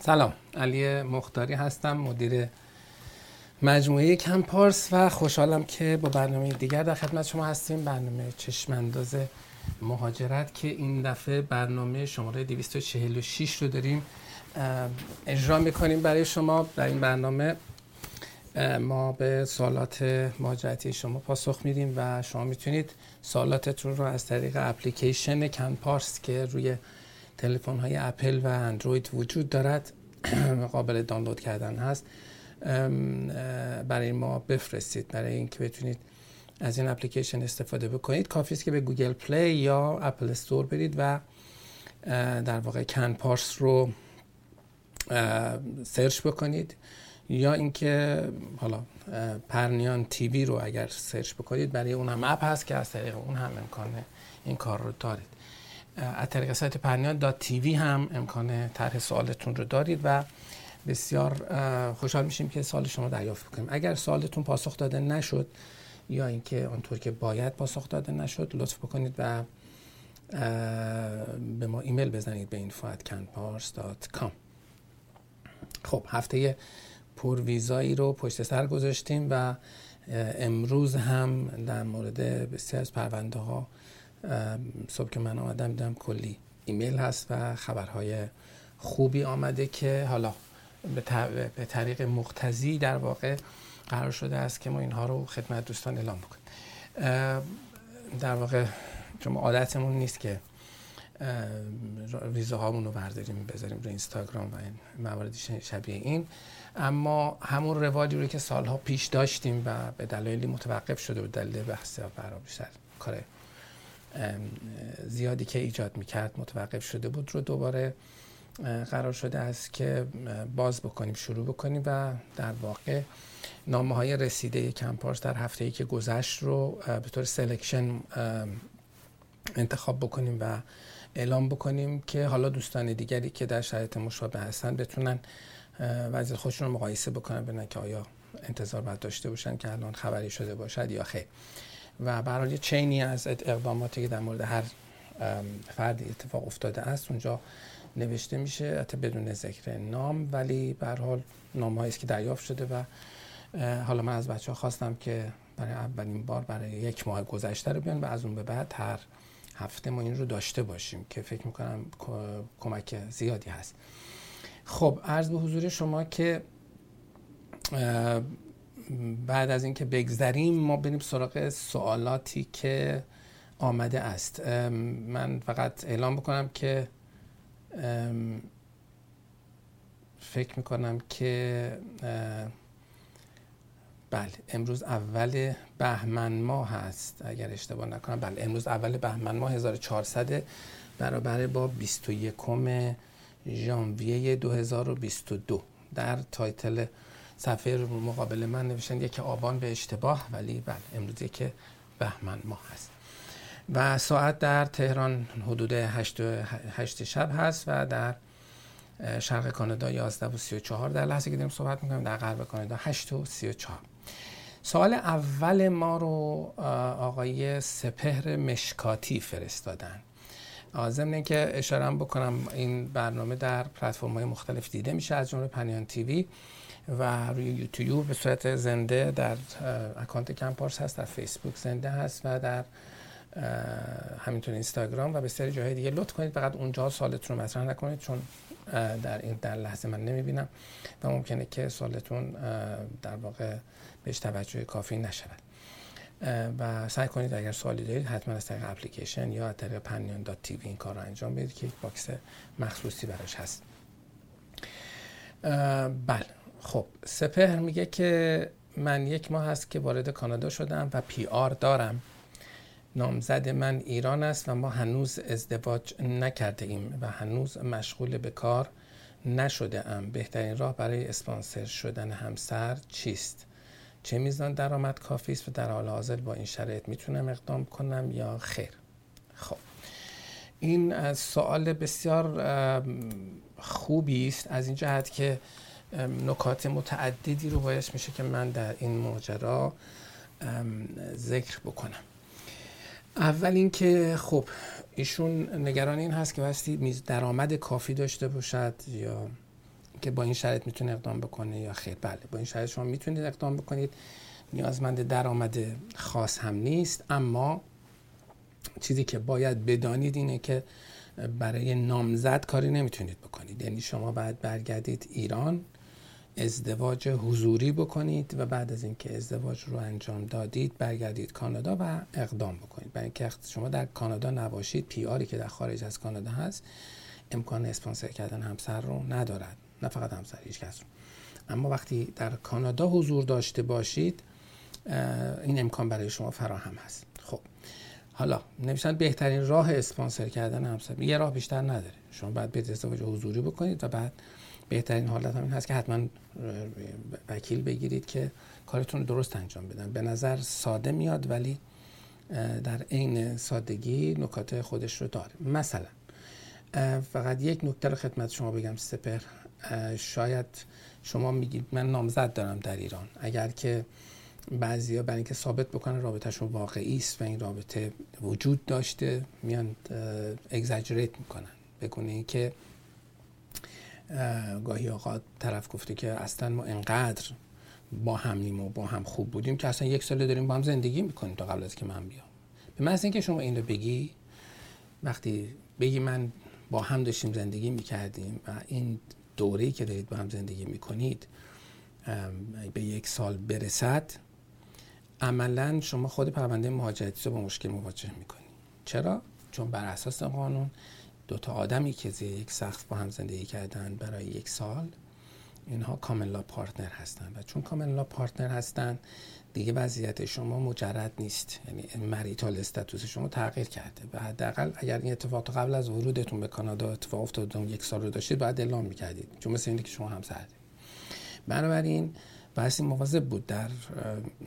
سلام، علی مختاری هستم، مدیر مجموعه کنپارس و خوشحالم که با برنامه دیگر در خدمت شما هستیم. برنامه چشم‌انداز مهاجرت که این دفعه برنامه شماره 246 رو داریم اجرا می‌کنیم برای شما. در این برنامه ما به سوالات مهاجرتی شما پاسخ میدیم و شما میتونید سوالاتتون رو از طریق اپلیکیشن کنپارس که روی تلفن‌های اپل و اندروید وجود دارد، قابل دانلود کردن هست، برای ما بفرستید. برای اینکه بتونید از این اپلیکیشن استفاده بکنید کافی است که به گوگل پلی یا اپل استور برید و در واقع کنپارس رو سرچ بکنید، یا اینکه حالا پرنیان تی وی رو اگر سرچ بکنید، برای اون هم اپ هست که از طریق اون هم امکان این کار رو دارید. از طریق سایت پرنیان.tv هم امکان طرح سوالتون رو دارید و بسیار خوشحال میشیم که سوال شما دریافت بکنیم. اگر سوالتون پاسخ داده نشد یا اینکه آنطور که باید پاسخ داده نشد، لطف بکنید و به ما ایمیل بزنید به info@kanpars.com. خب، هفته پر ویزایی رو پشت سر گذاشتیم و امروز هم در مورد بسیار از پرونده ها صبح که من آمدم دیدم کلی ایمیل هست و خبرهای خوبی آمده که حالا به طریق مقتضی در واقع قرار شده است که ما اینها رو خدمت دوستان اعلام بکنیم. در واقع چون عادتمون نیست که ویزاهامون رو برداریم بذاریم رو اینستاگرام و این موارد شبیه این، اما همون رواجی رو که سالها پیش داشتیم و به دلایلی متوقف شده، به دلیل بحث برای بیشتر کاره زیادی که ایجاد میکرد متوقف شده بود، رو دوباره قرار شده است که باز بکنیم، شروع بکنیم و در واقع نامه های رسیده کنپارس در هفته‌ای که گذشت رو به طور سلکشن انتخاب بکنیم و اعلام بکنیم که حالا دوستان دیگری که در شرایط مشابه هستن بتونن وضعیت خودشون رو مقایسه بکنن، ببینن که آیا انتظار باید داشته باشن که الان خبری شده باشد یا خیر. و برای یه چینی از اقداماتی که در مورد هر فرد اتفاق افتاده است اونجا نوشته میشه، حتی بدون ذکر نام، ولی به هر حال نامه‌هایی است که دریافت شده و حالا من از بچه‌ها خواستم که برای اولین بار برای یک ماه گذشته رو بیان و از اون به بعد هر هفته ما این رو داشته باشیم که فکر میکنم کمک زیادی هست. خب، عرض به حضور شما که بعد از اینکه بگذریم ما بریم سراغ سوالاتی که آمده است. من فقط اعلام بکنم که فکر میکنم که بله امروز اول بهمن ماه هست اگر اشتباه نکنم. بله امروز اول بهمن ماه 1400 برابر با 21 ژانویه 2022. در تایتل صفحه رو مقابل من نوشتن 1 آبان به اشتباه، ولی بله امروز 1 بهمن ماه هست و ساعت در تهران حدود 8 شب هست و در شرق کانادا 11:34 در لحظه که داریم صحبت میکنیم، در غرب کانادا 8:34. سوال اول ما رو آقای سپهر مشکاتی فرستادن. ضمن اینکه اشاره بکنم این برنامه در پلتفرم‌های مختلف دیده میشه، از جمله پرنیان تی وی و روی یوتیوب به صورت زنده در اکانت کنپارس هست، در فیسبوک زنده هست و در همینطور اینستاگرام و بسیاری جاهای دیگه. لطف کنید فقط اونجا سوالتون رو مطرح نکنید، چون در این در لحظه من نمیبینم و ممکنه که سوالتون در واقع بهش توجه کافی نشود و سعی کنید اگر سوالی دارید حتما از طریق اپلیکیشن یا از طریق پرنیان.tv این کار رو انجام بدید که یک باکس مخصوصی براش هست. بله، خب سپهر میگه که من 1 ماه هست که وارد کانادا شدم و PR دارم. نامزد من ایران است و ما هنوز ازدواج نکرده ایم و هنوز مشغول به کار نشده ام. بهترین راه برای اسپانسر شدن همسر چیست؟ چه میزان درآمد کافی است و در حال حاضر با این شرایط میتونم اقدام کنم یا خیر؟ خب این سوال بسیار خوبی است از این جهت که نکات متعددی رو باعث میشه که من در این ماجرا ذکر بکنم. اول اینکه خب ایشون نگران این هست که واسه درآمد کافی داشته باشد یا که با این شرط میتونه اقدام بکنه یا خیر؟ بله، با این شرط شما میتونید اقدام بکنید. نیازمند درآمد خاص هم نیست، اما چیزی که باید بدانید اینه که برای نامزد کاری نمیتونید بکنید. یعنی شما باید برگردید ایران، ازدواج حضوری بکنید و بعد از اینکه ازدواج رو انجام دادید برگردید کانادا و اقدام بکنید. برای اینکه شما در کانادا نباشید، پی آری که در خارج از کانادا هست امکان اسپانسر کردن همسر رو ندارد، نه فقط همسر، هیچ کس رو. اما وقتی در کانادا حضور داشته باشید این امکان برای شما فراهم هست. خب حالا نمیشن بهترین راه اسپانسر کردن همسر، یه راه بیشتر نداره. شما باید به ازدواج حضوری بکنید و بعد بهترین حالت همین هست که حتما وکیل بگیرید که کارتون رو درست انجام بدن. به نظر ساده میاد ولی در عین سادگی نکات خودش رو داره. مثلا فقط یک نکته رو خدمت شما بگم سپهر، شاید شما میگید من نامزد دارم در ایران، اگر که بعضیا برای اینکه ثابت بکنن رابطه‌شون واقعی است و این رابطه وجود داشته میان اگزاجریت میکنن، بگونه این که گاهی اوقات طرف گفته که اصلا ما انقدر با هم نیم و با هم خوب بودیم که اصلا یک ساله داریم با هم زندگی میکنیم تا قبل از که من بیام. به محض اینکه شما اینو بگی، وقتی بگی من با هم داشتیم زندگی میکردیم و این دوره‌ای که دارید با هم زندگی میکنید به یک سال برسد، عملاً شما خود پرونده مهاجرتی رو با مشکل مواجه میکنید. چرا؟ چون بر اساس قانون دوتا آدمی که زیر یک سقف با هم زندگی کردن برای یک سال، اینها کامن لا پارتنر هستن و چون کامن لا پارتنر هستن دیگه وضعیت شما مجرد نیست، یعنی مریتال استاتوس شما تغییر کرده و حداقل اگر این اتفاق تا قبل از ورودتون به کانادا اتفاق افتاد و یک سال رو داشتید باید اعلام میکردید، چون مثل اینه که شما همسرید. بنابراین بایستی مواظب بود در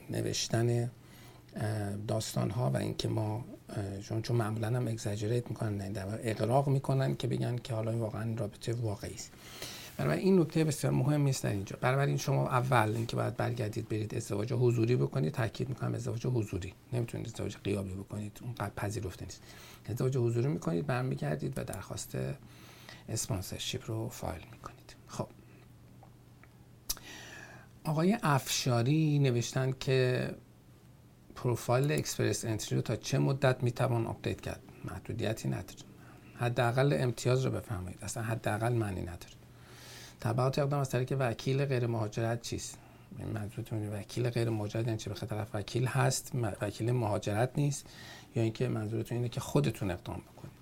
نوشتن داستان ها و اینکه ما چون معمولا هم اگزاجریت میکنن، در واقع اغراق میکنن که بگن که حالا واقعا رابطه واقعی است. برای این نکته بسیار مهم است در اینجا. برای این شما اول اینکه باید برگردید برید ازدواج حضوری بکنید، تاکید میکنم ازدواج حضوری، نمیتونید ازدواج غیابی بکنید، اونقدر پذیرفته نیست. ازدواج حضوری میکنید، برمیگردید و درخواست اسپانسرشیپ رو فایل میکنید. خب آقای افشاری نوشتن که پروفایل اکسپرس انتری رو تا چه مدت میتوان آپدیت کرد؟ محدودیتی نداره. حداقل امتیاز رو بفهمید. اصلا حداقل معنی نداره. تبعات اقدام از طریق وکیل غیر مهاجرت چیست؟ منظورتون وکیل غیر مهاجرت یعنی چه؟ به طرف وکیل هست، وکیل مهاجرت نیست، یا اینکه منظورتون اینه که خودتون اقدام بکنید؟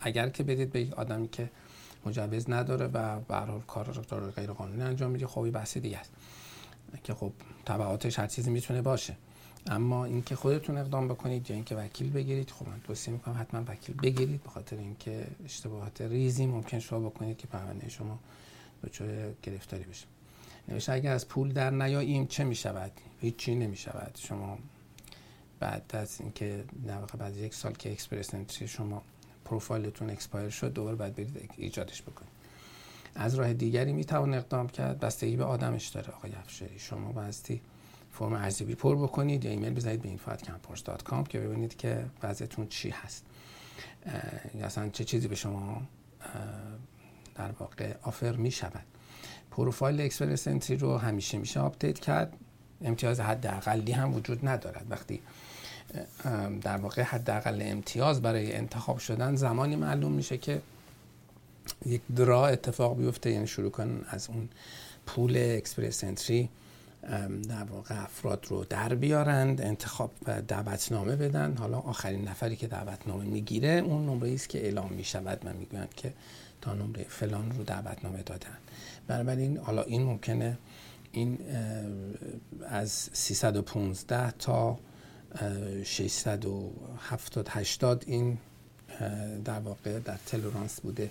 اگر که بدید به یک آدمی که مجوز نداره و به هر حال کار رو غیر قانونی انجام میده، خب بحث دیگه است که خب تبعاتش هر چیزی میتونه باشه. اما اینکه خودتون اقدام بکنید یا اینکه وکیل بگیرید، خب من توصیه میکنم حتما وکیل بگیرید، به خاطر اینکه اشتباهات ریزی ممکن شما بکنید که پرونده شما دچار گرفتاری بشه. نوشته اگر از پول در نیاییم چه میشود؟ هیچ چی نمیشود. شما بعد از اینکه در واقع بعد یک سال که اکسپرس انتری شما پروفایلتون اکسپایر شد، دوباره باید برید ایجادش بکنید. از راه دیگری میتوان اقدام کرد، بستگی به آدمش داره. آقای افشاری شما بایستی فرم ارزیابی پر بکنید یا ایمیل بزنید به info@kanpars.com که ببینید که وضعیتون چی هست، اصلا چه چیزی به شما در واقع آفر می شود. پروفایل اکسپرس انتری رو همیشه میشه آپدیت کرد. امتیاز حداقلی هم وجود ندارد. وقتی در واقع حداقل امتیاز برای انتخاب شدن زمانی معلوم میشه که یک درا اتفاق بیفته، یعنی شروع کردن از اون پول اکسپرس انتری در واقع افراد رو در بیارند، انتخاب و دعوتنامه بدن. حالا آخرین نفری که دعوتنامه میگیره اون نمره‌ای است که اعلام میشود و میگن که تا نمره فلان رو دعوتنامه دادن. بنابراین حالا این ممکنه این از 315 تا 670 80 این در واقع در تلورانس بوده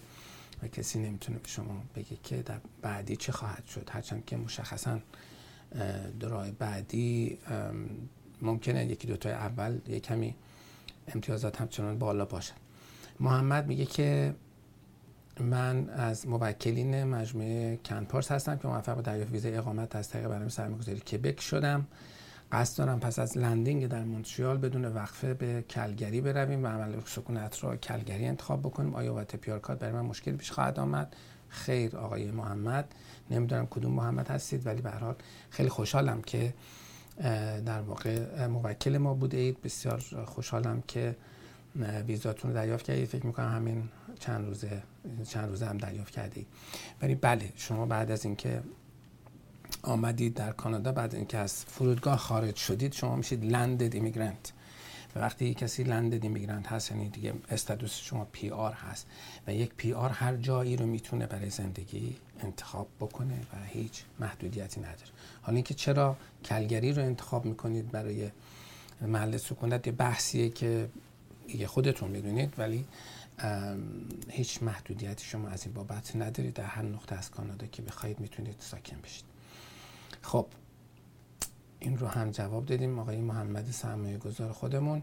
و کسی نمیتونه به شما بگه که در بعدی چه خواهد شد، هرچند که مشخصاً درای بعدی ممکنه یکی دوتای اول یک کمی امتیازات همچنان بالا باشد. محمد میگه که من از موکلین مجموعه کنپارس هستم که موفق به دریافت ویزای اقامت از طریق برنامه سرمایه‌گذاری کبک شدم. قصد دارم پس از لندینگ در مونترال بدون وقفه به کلگری برویم و عمل سکونت را کلگری انتخاب بکنیم. آیا وقت پی‌آر کارت برای من مشکل پیش خواهد آمد؟ خیر آقای محمد، نمیدونم کدوم محمد هستید، ولی به هر حال خیلی خوشحالم که در واقع موکل ما بودید. بسیار خوشحالم که ویزاتون رو دریافت کردید. فکر میکنم همین چند روزه هم دریافت کردید. ولی بله، شما بعد از اینکه آمدید در کانادا، بعد اینکه از فرودگاه خارج شدید، شما میشید لندد ایمیگرنت. و وقتی کسی لندد ایمیگرنت هست، یعنی دیگه استاتوس شما پی آر هست و یک پی آر هر جایی رو میتونه برای زندگی انتخاب بکنه و هیچ محدودیتی نداره. حالا اینکه چرا کلگری رو انتخاب میکنید برای محل سکونت، یه بحثیه که دیگه خودتون میدونید، ولی هیچ محدودیتی شما از این بابت ندارید. در هر نقطه از کانادا که بخواید میتونید ساکن بشید. خب این رو هم جواب دادیم. آقای محمد سرمایه گذار خودمون.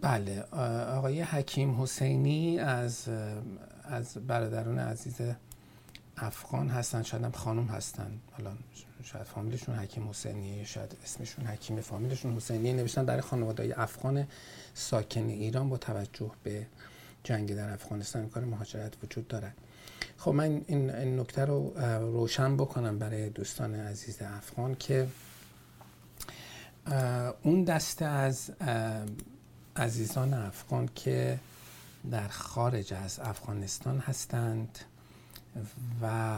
بله، آقای حکیم حسینی از برادران عزیز افغان هستن، شاید هم خانم هستن، حالا شاید فامیلشون حکیم حسینیه، شاید اسمشون حکیم، فامیلشون حسینیه. نوشتن برای خانواده‌های افغان ساکن ایران با توجه به جنگ در افغانستان امکان مهاجرت وجود دارد. خب من این نکته رو روشن بکنم برای دوستان عزیز افغان که اون دسته از عزیزان افغان که در خارج از افغانستان هستند و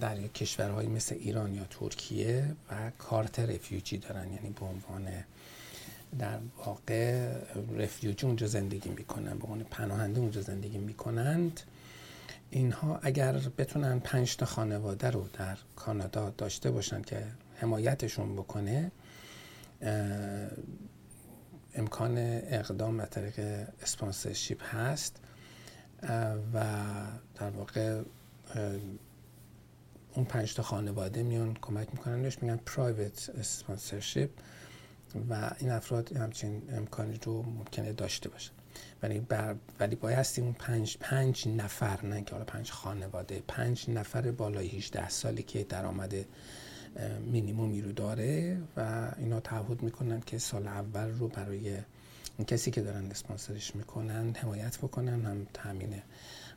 در کشورهای مثل ایران یا ترکیه و کارت رفیوجی دارن، یعنی به عنوان در واقع رفیوجی اونجا زندگی میکنن، به عنوان پناهنده اونجا زندگی میکنند، اینها اگر بتونن 5 تا خانواده رو در کانادا داشته باشن که حمایتشون بکنه، امکان اقدام از طریق اسپانسرشیپ هست و در واقع اون 5 تا خانواده میان کمک میکنن، بهش میگن پرایوت اسپانسرشیپ و این افراد همچین امکانی رو ممکنه داشته باشن. ولی بایستی اون 5 نفر، نه که حالا 5 خانواده، 5 نفر بالای 18 سالی که درآمد مینیمومی رو داره و اینا تعهد میکنن که سال اول رو برای اون کسی که دارن اسپانسرش میکنن حمایت بکنن، هم تامین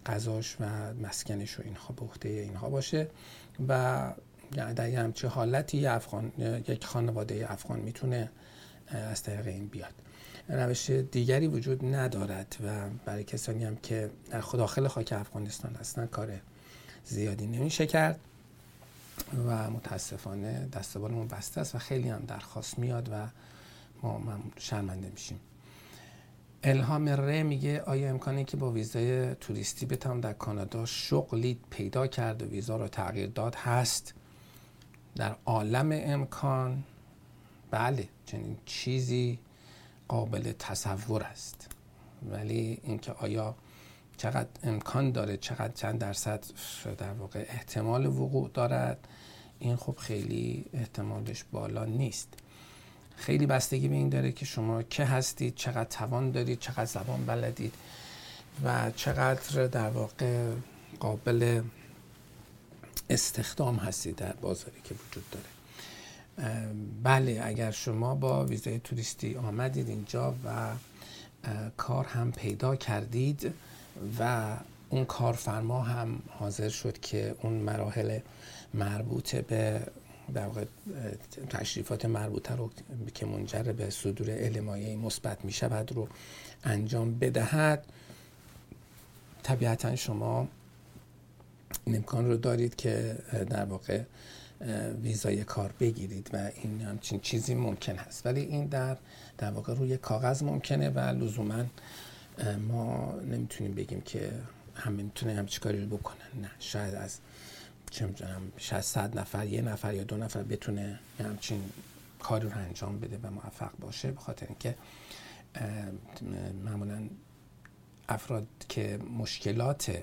غذاش و مسکنش و اینها به عهده اینها باشه و در یه همچه حالتی یک خانواده افغان میتونه از طریق این بیاد. روش دیگری وجود ندارد و برای کسانی هم که در داخل خاک افغانستان هستن کار زیادی نمیشه کرد و متاسفانه دستبالمون بسته است و خیلی هم درخواست میاد و ما شرمنده میشیم. الهام ره میگه آیا امکانه که با ویزای توریستی بتونم در کانادا شغلی پیدا کرد و ویزا رو تغییر داد؟ هست در عالم امکان. بله، چنین چیزی قابل تصور است، ولی اینکه آیا چقدر امکان داره، چقدر چند درصد در واقع احتمال وقوع دارد، این خب خیلی احتمالش بالا نیست. خیلی بستگی به این داره که شما که هستید، چقدر توان دارید، چقدر زبان بلدید و چقدر در واقع قابل استخدام هستید در بازاری که وجود داره. بله، اگر شما با ویزای توریستی آمدید اینجا و کار هم پیدا کردید و اون کارفرما هم حاضر شد که اون مراحل مربوطه به در واقع تشریفات مربوطه رو که منجر به صدور علمایه مثبت می شود رو انجام بدهد، طبیعتا شما این امکان رو دارید که در واقع ویزای کار بگیرید و این همچین چیزی ممکن هست، ولی این در واقع روی کاغذ ممکنه و لزوما ما نمیتونیم بگیم که همه میتونه همچین کاری رو بکنن. نه، شاید از چه میدونم 600 نفر 1 نفر یا 2 نفر بتونه همچین کاری رو انجام بده و موفق باشه، به خاطر اینکه معمولا افراد که مشکلات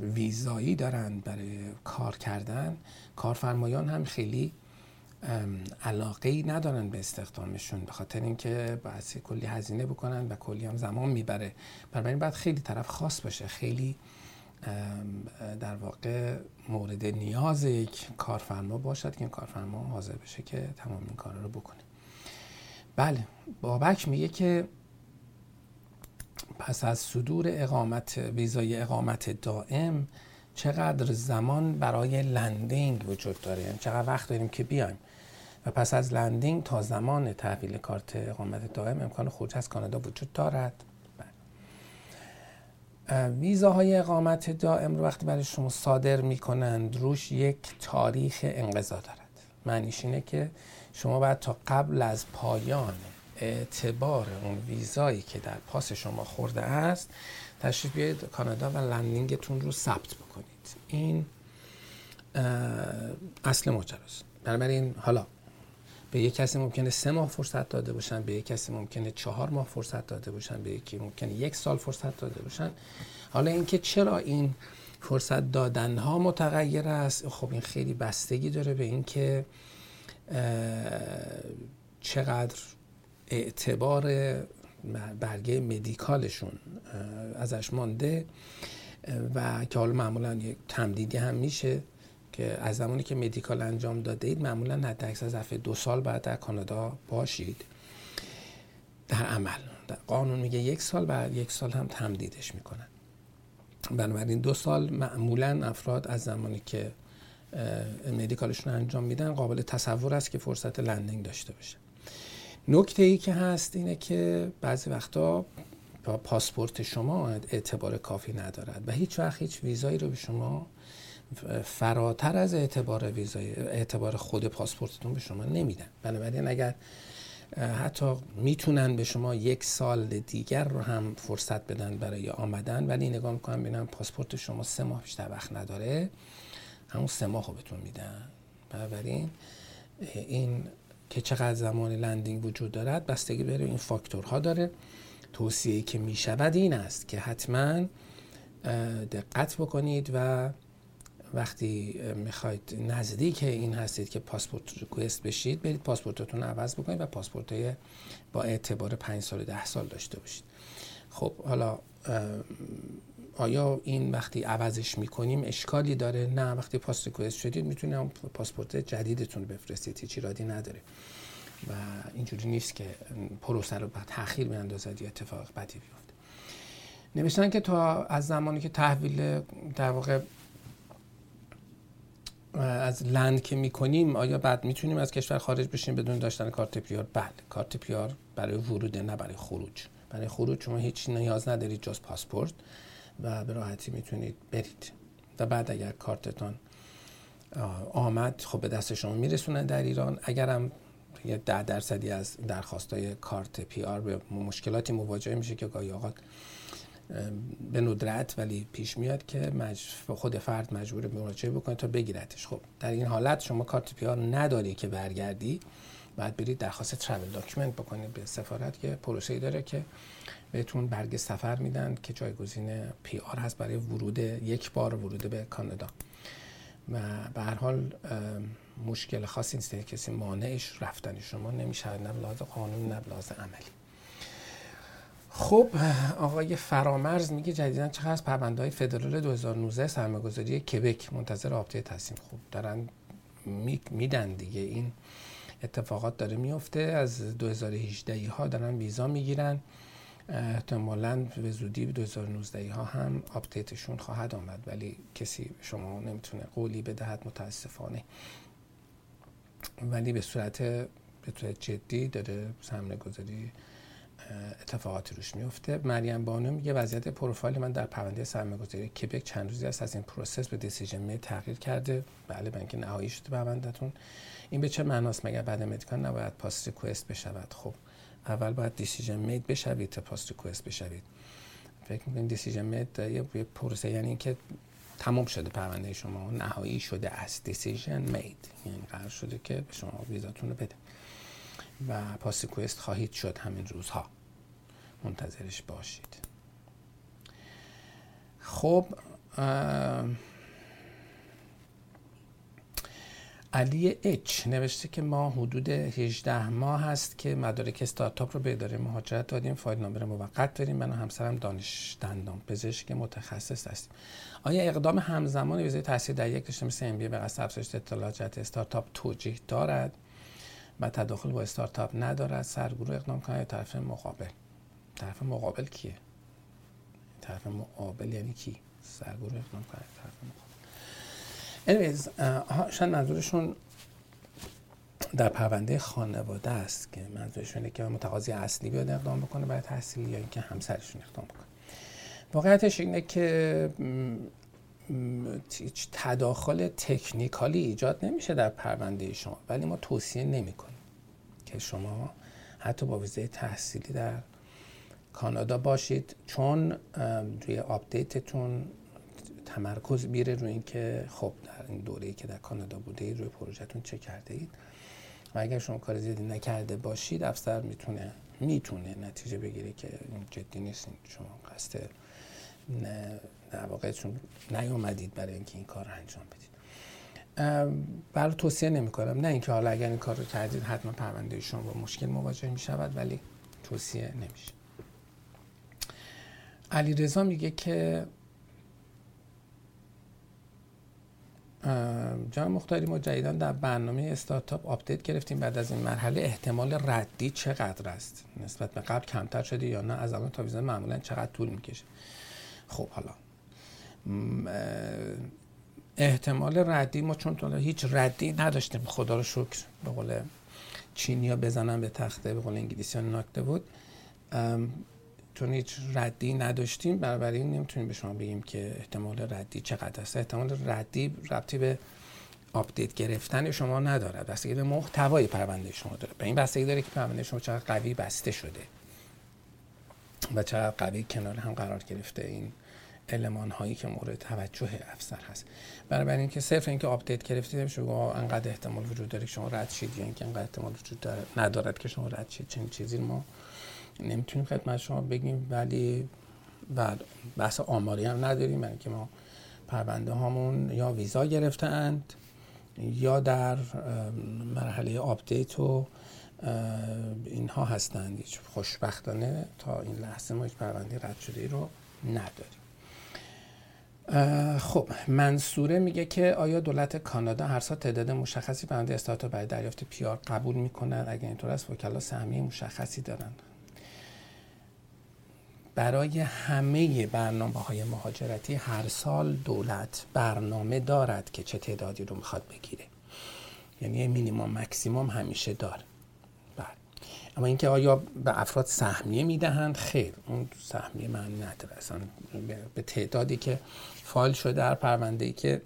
ویزایی دارن برای کار کردن، کارفرمایان هم خیلی علاقه‌ای ندارن به استخدامشون، به خاطر اینکه باید کلی هزینه بکنن و کلی هم زمان میبره. بنابراین باید خیلی طرف خاص باشه، خیلی در واقع مورد نیاز یک کارفرما باشد که این کارفرما حاضر بشه که تمام این کارا رو بکنه. بله، بابک میگه که پس از صدور ویزای اقامت دائم چقدر زمان برای لندینگ وجود داره؟ یعنی چقدر وقت داریم که بیایم؟ و پس از لندینگ تا زمان تحویل کارت اقامت دائم امکان خروج از کانادا وجود دارد؟ ویزاهای اقامت دائم رو وقتی برای شما صادر میکنند روش یک تاریخ انقضا دارد. معنیش اینه که شما باید تا قبل از پایان اعتبار اون ویزایی که در پاس شما خورده است تشریف بیارید کانادا و لندینگتون رو ثبت بکنید. این اصل ماجراست. بنابراین حالا به یک کسی ممکنه 3 ماه فرصت داده باشن، به یک کسی ممکنه 4 ماه فرصت داده باشن، به یکی ممکنه 1 سال فرصت داده باشن. حالا اینکه چرا این فرصت دادن ها متغیر است، خب این خیلی بستگی داره به اینکه چقدر اعتبار برگه مدیکالشون ازش مانده و که حالا معمولا یک تمدیدی هم میشه که از زمانی که مدیکال انجام داده اید معمولا حداکثر ظرف 2 سال باید در کانادا باشید. در عمل در قانون میگه 1 سال و 1 سال هم تمدیدش میکنن. بنابراین 2 سال معمولا افراد از زمانی که مدیکالشون انجام میدن قابل تصور است که فرصت لندینگ داشته باشه. نکته ای که هست اینه که بعضی وقتا پاسپورت شما اعتبار کافی ندارد و هیچ وقت هیچ ویزایی رو به شما فراتر از اعتبار خود پاسپورتتون به شما نمیدن. بنابراین اگر حتی میتونن به شما 1 سال دیگر رو هم فرصت بدن برای آمدن، ولی نگاه میکنم ببینم پاسپورت شما 3 ماه بیشتر وقت نداره، همون 3 ماه رو بهتون میدن. بنابراین این که چقدر زمان لندینگ وجود دارد بستگی به این فاکتورها داره. توصیه‌ای که میشود این است که حتما دقت بکنید و وقتی میخواید نزدیک این هستید که پاسپورت ریکوست بشید، برید پاسپورتتون عوض بکنید و پاسپورت‌های با اعتبار 5 سال و 10 سال داشته باشید. خب حالا آیا این وقتی عوضش میکنیم اشکالی داره؟ نه، وقتی پاس ریکوست شدید میتونید پاسپورت جدیدتون بفرستید، هیچ ایرادی نداره و اینجوری نیست که پروسه رو تأخیر بیندازد یا اتفاق بدی بیفته. نوشتن که تا از زمانی که تحویل در واقع از لند که میکنیم آیا بعد میتونیم از کشور خارج بشیم بدون داشتن کارت پیار؟ بله، کارت پیار برای ورود، نه برای خروج. برای خروج شما هیچ نیاز ندارید جز پاسپورت و به راحتی میتونید برید و بعد اگر کارتتان آمد خب به دست شما میرسونن در ایران. اگرم 10% از درخواستای کارت پیار به مشکلاتی مواجه میشه که گاهی اوقات به ندرت ولی پیش میاد که خود فرد مجبور به مراجعه بکنه تا بگیرتش. خب در این حالت شما کارت پیار نداری که برگردی، بعد برید درخواست ترول داکیومنت بکنید به سفارت که پروسه‌ای داره که بهتون برگه سفر میدن که جایگزین پی آر هست برای ورود، یک بار ورود به کانادا. و به هر حال مشکل خاصی نیست، کسی مانعش رفتن شما نمیشه، نه به لحاظ قانون نه به لحاظ عملی. خب آقای فرامرز میگه جدیداً چقدر از پرونده‌های فدرال 2019 سرمایه‌گذاری کبک منتظر آپدیت تصمیم خوب دارن میدن دیگه. این اتفاقات داره میفته، از 2018 ها دارن ویزا میگیرن، احتمالاً به زودی 2019 ها هم آپدیتشون خواهد آمد، ولی کسی شما نمیتونه قولی بدهد متاسفانه. ولی به صورت جدی داره سرمایه‌گذاری اتفاقاتی روش میفته. مریم بانو میگه وضعیت پروفایل من در پرونده سرمایه‌گذاری کبک چند روزی است از این پروسس به دیسیژن می تغییر کرده. بله، بنک نهایی شده پرونده‌تون. این به چه معناست؟ مگر بعد مدیکال نباید پاس ریکوست بشود؟ خب اول باید دیسیژن مید بشوید تا پاس ریکوست بشوید. فکر می‌کنم دیسیژن مید یه پروسه، یعنی اینکه تمام شده پرونده شما، نهایی شده است. دیسیژن مید یعنی قرار شده که به شما ویزاتون رو بده و پاس ریکوست خواهید شد همین روزها، منتظرش باشید. خب علی اچ نوشته که ما حدود 18 ماه هست که مدارک استارتاپ رو به اداره مهاجرت دادیم، فایل نامبر موقت داریم. من و همسرم دانشمند پزشک متخصص هستیم. آیا اقدام همزمان ویزای تحصیل در یک رشته مثل MBA به قصد افزایش اطلاعات استارتاپ توجیه دارد و تداخل با استارتاپ ندارد؟ سرگروه اقدام کنه طرف مقابل. طرف مقابل کیه؟ طرف مقابل یعنی کی؟ سرگروه اقدام کننده طرف مقابل. anyways شاید منظورشون در پرونده خانواده است که منظورشون اینه که متقاضی اصلی بیاد اقدام بکنه برای تحصیل یا اینکه همسرشون اقدام بکنه. واقعیتش اینه که هیچ تداخل تکنیکالی ایجاد نمیشه در پرونده شما، ولی ما توصیه نمی‌کنیم که شما حتی با ویزای تحصیلی در کانادا باشید، چون روی آپدیتتون تمرکز میره روی اینکه خب در این دوره‌ای که در کانادا بودید روی پروژه‌تون چه کرده اید و اگر شما کار زیادی نکرده باشید افسر میتونه نتیجه بگیره که جدی نیستین، شما قصد در واقع چون نیومدید برای اینکه این کار رو انجام بدید. برای توصیه نمی کنم، نه اینکه حالا اگر این کار رو کردید حتما پرونده شما با مشکل مواجه می شود، ولی توصیه نمیشه. علیرضا میگه که جان مختاری ما جدیداً در برنامه استارتاپ آپدیت گرفتیم، بعد از این مرحله احتمال ردی چقدر است؟ نسبت به قبل کمتر شده یا نه؟ از الان تا ویزا معمولاً چقدر طول میکشه؟ خب حالا احتمال ردی ما چون تا هیچ ردی نداشتیم، خدا رو شکر، به قول چینی ها بزنن به تخته، به قول انگلیسی ها ناکته بود، چون هیچ ردی نداشتیم برای این نمیتونیم به شما بگیم که احتمال ردی چقدر است. احتمال ردی ربطی به آپدیت گرفتن شما نداره، بستگی به محتوای پرونده شما داره، به این بستگی داره که پرونده شما چقدر قوی بسته شده و چقدر قوی کنار هم قرار گرفته این المان هایی که مورد توجه افسر هست. برای اینکه صرف اینکه آپدیت گرفتید نمیشه بگو انقدر احتمال وجود داره که شما رد شید یا اینکه انقدر احتمال وجود ندارد که شما رد شید، چنین چیزی ما نمیتونیم خدمت شما بگیم، ولی بحث آماری هم نداریم، برای اینکه ما پرونده هامون یا ویزا گرفتند یا در مرحله آپدیت و اینها هستند. خوشبختانه تا این لحظه ما هیچ پرونده رد شده ای رو نداریم. خب منصوره میگه که آیا دولت کانادا هر سال تعداد مشخصی پرونده استارتاپ برای دریافت پی‌آر قبول میکنند؟ اگر اینطور است وکلا سهمیه مشخصی دارند؟ برای همه برنامه‌های مهاجرتی هر سال دولت برنامه دارد که چه تعدادی رو میخواد بگیره، یعنی مینیمم مکسیمم همیشه داره. اما اینکه آیا به افراد سهمیه میدهند؟ خیر، اون سهمیه من نداره، اصلا به تعدادی که فایل شده در پرونده‌ای که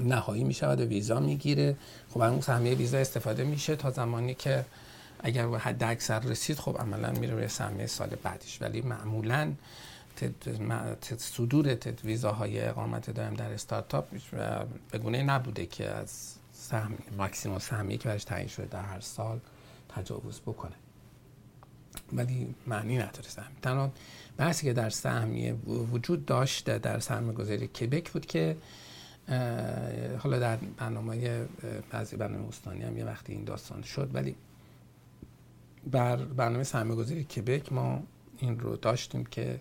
نهایی میشود و ویزا میگیره، خب اون سهمیه ویزا استفاده میشه تا زمانی که اگر به حد اکثر رسید خب عملا میره به سهمیه سال بعدش، ولی معمولا صدور ویزاهای اقامت دائم در استارتاپ به گونه نبوده که از ماکسیمم سهمیه که براش تعیین شده در هر سال تجاوز بکنه، ولی معنی نداره سهم. تنها بحثی که در سهمیه وجود داشت در سرمایه‌گذاری کبک بود که حالا در برنامه بعضی برنامه استانی هم یه وقتی این داستان شد، ولی بر برنامه سرمایه‌گذاری کبک ما این رو داشتیم که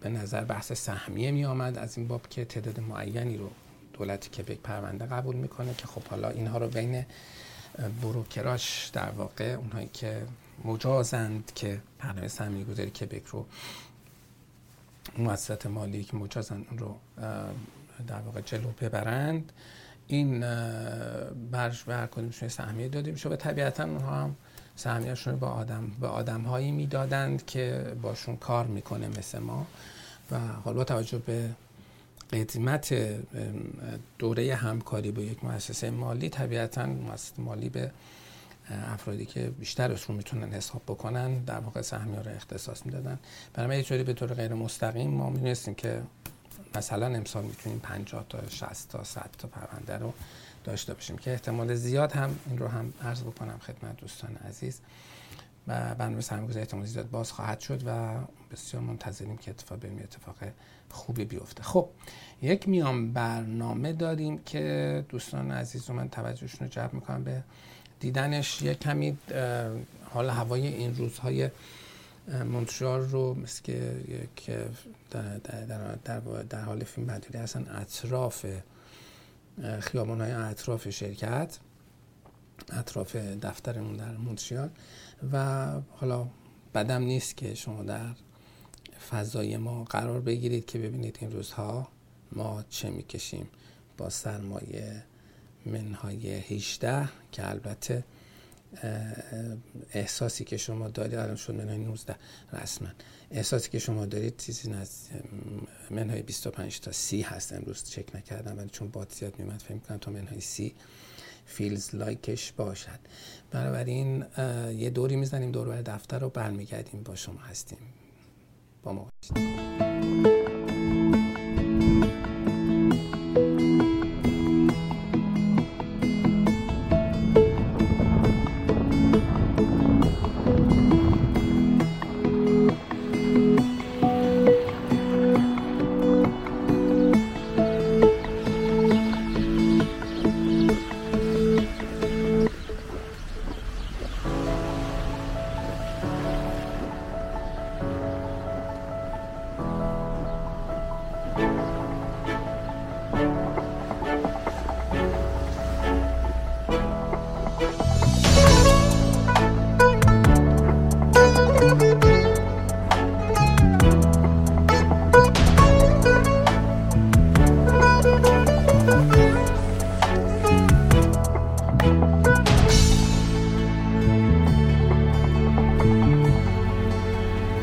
به نظر بحث سهمیه می آمد از این باب که تعداد معینی رو دولت کبک پرونده قبول میکنه که خب حالا اینها رو بین بروکراش در واقع اونهایی که مجازند که برنامه سهمیه گذاری کبک رو مؤسسات مالی که مجازند اون رو در واقع جلو ببرند، این برش بر کدومشون سهمیه داده میشه و طبیعتا اونها هم سهمیه‌شون رو به آدم‌هایی میدادند که باشون کار میکنه مثل ما و حالا با توجه به قدمت دوره همکاری با یک مؤسسه مالی طبیعتاً مؤسسه مالی به افرادی که بیشتر از رو میتونن حساب بکنن در واقع سهمیه رو اختصاص میدادن. برای یه جوری به طور غیر مستقیم ما می‌دونستیم که مثلا امسال میتونیم 50 تا 60 تا 100 تا پرونده رو داشته باشیم که احتمال زیاد هم این رو هم عرض بکنم خدمت دوستان عزیز و برنامه سرمایه‌گذاری احتمال زیاد باز خواهد شد و بسیار منتظریم که اتفاق خوبی بیفته. خب یک میان برنامه داریم که دوستان عزیز من توجهشون رو جلب میکنم به دیدنش. یک کمی حال هوای این روزهای مونترال رو مثل که یک در حال فیلم برداری هستن اطراف خیابان‌های اطراف شرکت، اطراف دفترمون در مونترال، و حالا بدم نیست که شما در فضای ما قرار بگیرید که ببینید این روزها ما چه میکشیم با سرمایه منهای 18 که البته احساسی که شما دارید الان شد منهای 19 رسما. احساسی که شما دارید چیزی از منهای 25 تا 30 هست. امروز چک نکردم ولی چون باد زیاد میومد فکر می‌کنم تا منهای 30 فیلز لایکش باشد. بنابراین یه دوری میزنیم دور بر دفتر رو برمیگردیم با شما هستیم. با ما باشید.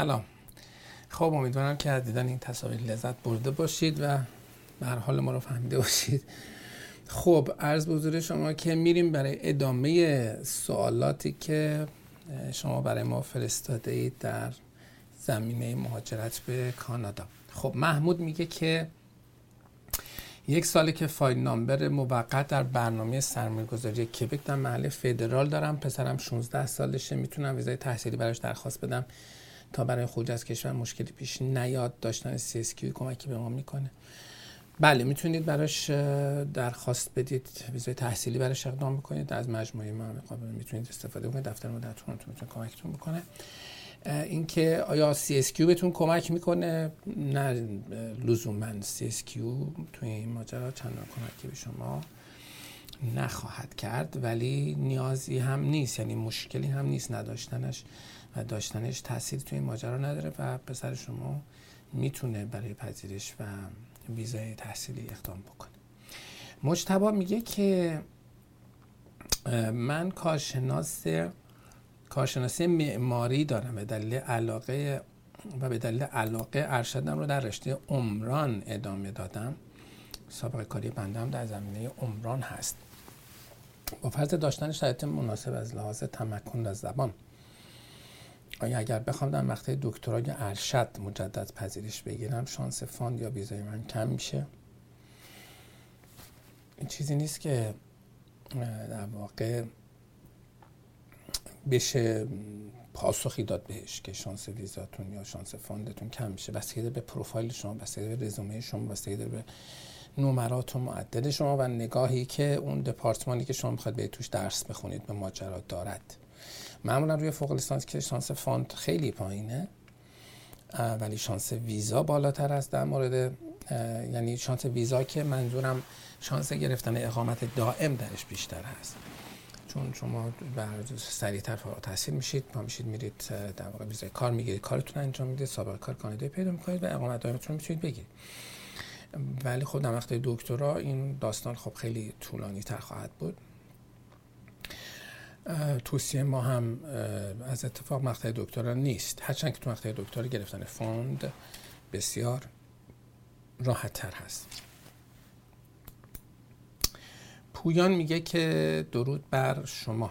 سلام. خب امیدوارم که از دیدن این تصاویر لذت برده باشید و به هر حال ما رو فهمیده باشید. خب عرض به حضور شما که میریم برای ادامه سوالاتی که شما برای ما فرستاده اید در زمینه مهاجرت به کانادا. خب محمود میگه که 1 ساله که فایل نامبر موقت در برنامه سرمایه‌گذاری کبک در محل فدرال دارم. پسرم 16 سالشه. میتونم ویزای تحصیلی براش درخواست بدم تا برای خروج از کشور مشکلی پیش نیاد؟ داشتن CSQ کمکی به ما میکنه؟ بله میتونید براش درخواست بدید، ویزای تحصیلی براش اقدام بکنید، از مجموعه ما میتونید استفاده کنید، دفتر مدتتون میتونه کمکتون بکنه. اینکه آیا CSQ بهتون کمک میکنه؟ نه لزوماً CSQ توی این ماجرا چندان کمکی به شما نخواهد کرد، ولی نیازی هم نیست، یعنی مشکلی هم نیست، نداشتنش و داشتنش تاثیر توی این ماجرا نداره و پسر شما میتونه برای پذیرش و ویزای تحصیلی اقدام بکنه. مجتبی میگه که من کارشناسی معماری دارم، به دلیل علاقه ارشدم رو در رشته عمران ادامه دادم. سابقه کاری بنده هم در زمینه عمران هست. با فرض داشتن شرایط مناسب از لحاظ تمکن و زبان، آیا اگر بخوام در مقطع دکترا یا ارشد مجدد پذیرش بگیرم، شانس فاند یا ویزای من کم میشه؟ این چیزی نیست که در واقع بشه پاسخی داد بهش که شانس ویزاتون یا شانس فاندتون کم میشه. بستگی داره به پروفایل شما، بستگی داره به رزومه شما، بستگی داره به نمرات و معدل شما و نگاهی که اون دپارتمانی که شما میخواید به توش درس بخونید به ماجرا دارد. معمولا روی فوق لیسانس که شانس فاند خیلی پایینه ولی شانس ویزا بالاتر است. در مورد یعنی شانس ویزا که منظورم شانس گرفتن اقامت دائم درش بیشتر هست، چون شما سریعتر فارغ تحصیل میشید، پا میشید میرید در واقع ویزای کار میگیرید، کارتون انجام میدید، سابقه کار کانادایی پیدا میکنید و اقامت دائمتون میتونید بگیرید. ولی خب در مقطع دکترا این داستان خب خیلی طولانی تر خواهد بود. توصیه ما هم از اتفاق مقطع دکترا نیست، هرچند که تو مقطع دکترا گرفتن فاند بسیار راحت تر هست. پویان میگه که درود بر شما.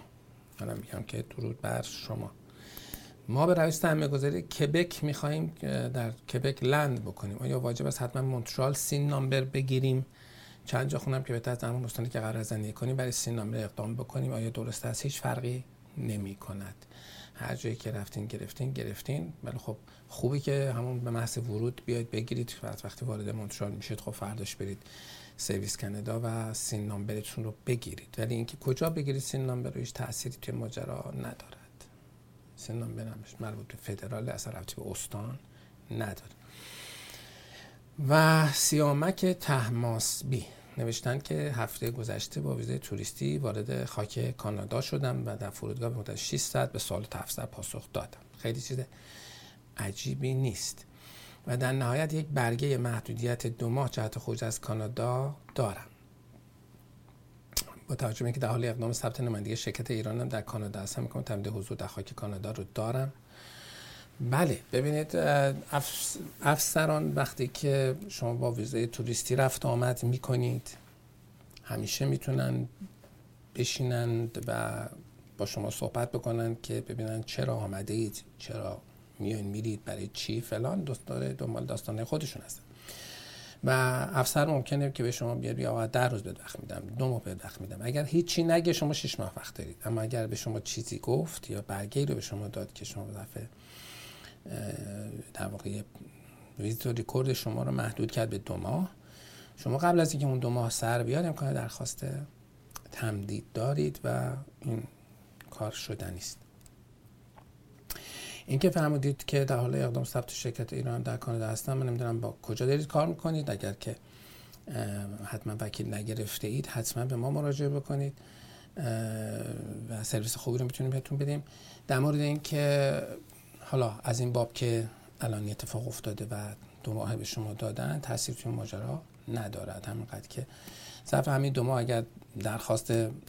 منم میگم که درود بر شما. ما به روش سرمایه‌گذاری کبک میخواییم در کبک لند بکنیم. آیا واجب است حتما مونترال سین نامبر بگیریم؟ چند جا خوندم که بهتر از همون دوستانی که قرار زنی کنیم برای سین نامبر اقدام بکنیم. آیا درست است؟ هیچ فرقی نمی کند. هر جایی که رفتین گرفتین. ولی خب خوبی که همون به محض ورود بیاید بگیرید و وقتی وارد مونترال میشید خب فرداش برید سرویس کانادا و سین نامبرتون رو بگیرید. ولی اینکه کجا بگیرید سین نامبر هیچ تأثیری توی ماجرا ندارد. سین نامبر همش مربوط به فدرال، اصلا ربطی به استان نداره. و سیامک تهماسبی نوشتن که هفته گذشته با ویزای توریستی وارد خاک کانادا شدم و در فرودگاه به مدت 6 ساعت به سوالات افسر پاسخ دادم. خیلی چیز عجیبی نیست. و در نهایت یک برگه محدودیت 2 ماه جهت خروج از کانادا دارم. با توجه به اینکه در حال اقدام ثبت نمایندگی شرکت ایرانم در کانادا هستم، می‌کنم تمدید حضور در خاک کانادا رو دارم. بله ببینید افسران وقتی که شما با ویزای توریستی رفت آمد میکنید همیشه میتونن بشینند و با شما صحبت بکنن که ببینن چرا آمده اید، چرا میان میرید، برای چی فلان، دنبال داستانه خودشون هستن و افسر ممکنه که به شما بیا آقا 10 روز به وقت میدم، 2 ماه به وقت میدم. اگر هیچی نگه شما 6 ماه وقت دارید، اما اگر به شما چیزی گفت یا برگه‌ای رو به شما داد که شما دفعه در واقع ویزا ریکورد شما رو محدود کرد به 2 ماه، شما قبل از اینکه اون 2 ماه سر بیاد امکان درخواست تمدید دارید و این کار شدنی است. اینکه فرمودید که در حال اقدام ثبت شرکت ایران در کانادا هستم، من نمیدونم با کجا دارید کار میکنید. اگر که حتما وکیل نگرفته اید حتما به ما مراجعه بکنید و سرویس خوبی رو میتونیم بهتون بدیم. در مورد اینکه حالا از این باب که الان اتفاق افتاده و 2 ماه به شما دادن تاثیر توی ماجرا ندارد، همینقدر که ظرف همین 2 ماه اگر درخواست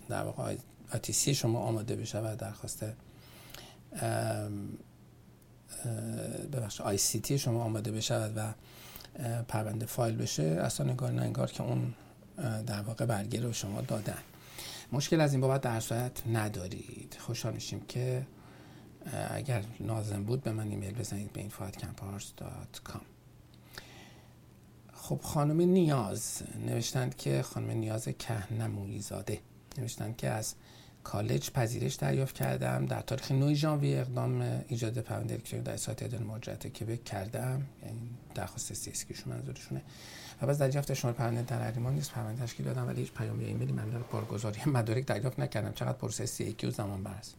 در واقع ITC شما آماده بشه و درخواست ببخشید آی سی تی شما آماده بشه و پرونده فایل بشه، اصلا نگار ننگار که اون در واقع برگه رو شما دادن. مشکل از این بابت در صورت ندارید. خوشحال میشیم که اگر لازم بود به من ایمیل بزنید به info@kanpars.com. خب خانم نیاز نوشتند که خانم نیاز کهنمویی زاده نوشتند که از کالج پذیرش دریافت کردم، در تاریخ 9 ژانویه اقدام ایجاد پرونده الکترونیکی در سایت اداره مهاجرت کبک کردم، یعنی درخواست سی اس کیشون منظورشونه، و بعد دریافت شماره پرونده در اریمان نیست، پرونده تشکیل دادم ولی هیچ پیامی یا ایمیلی من برای بارگذاری مدارک دریافت نکردم. چقدر پروسه سی ای کیو زمان بر است؟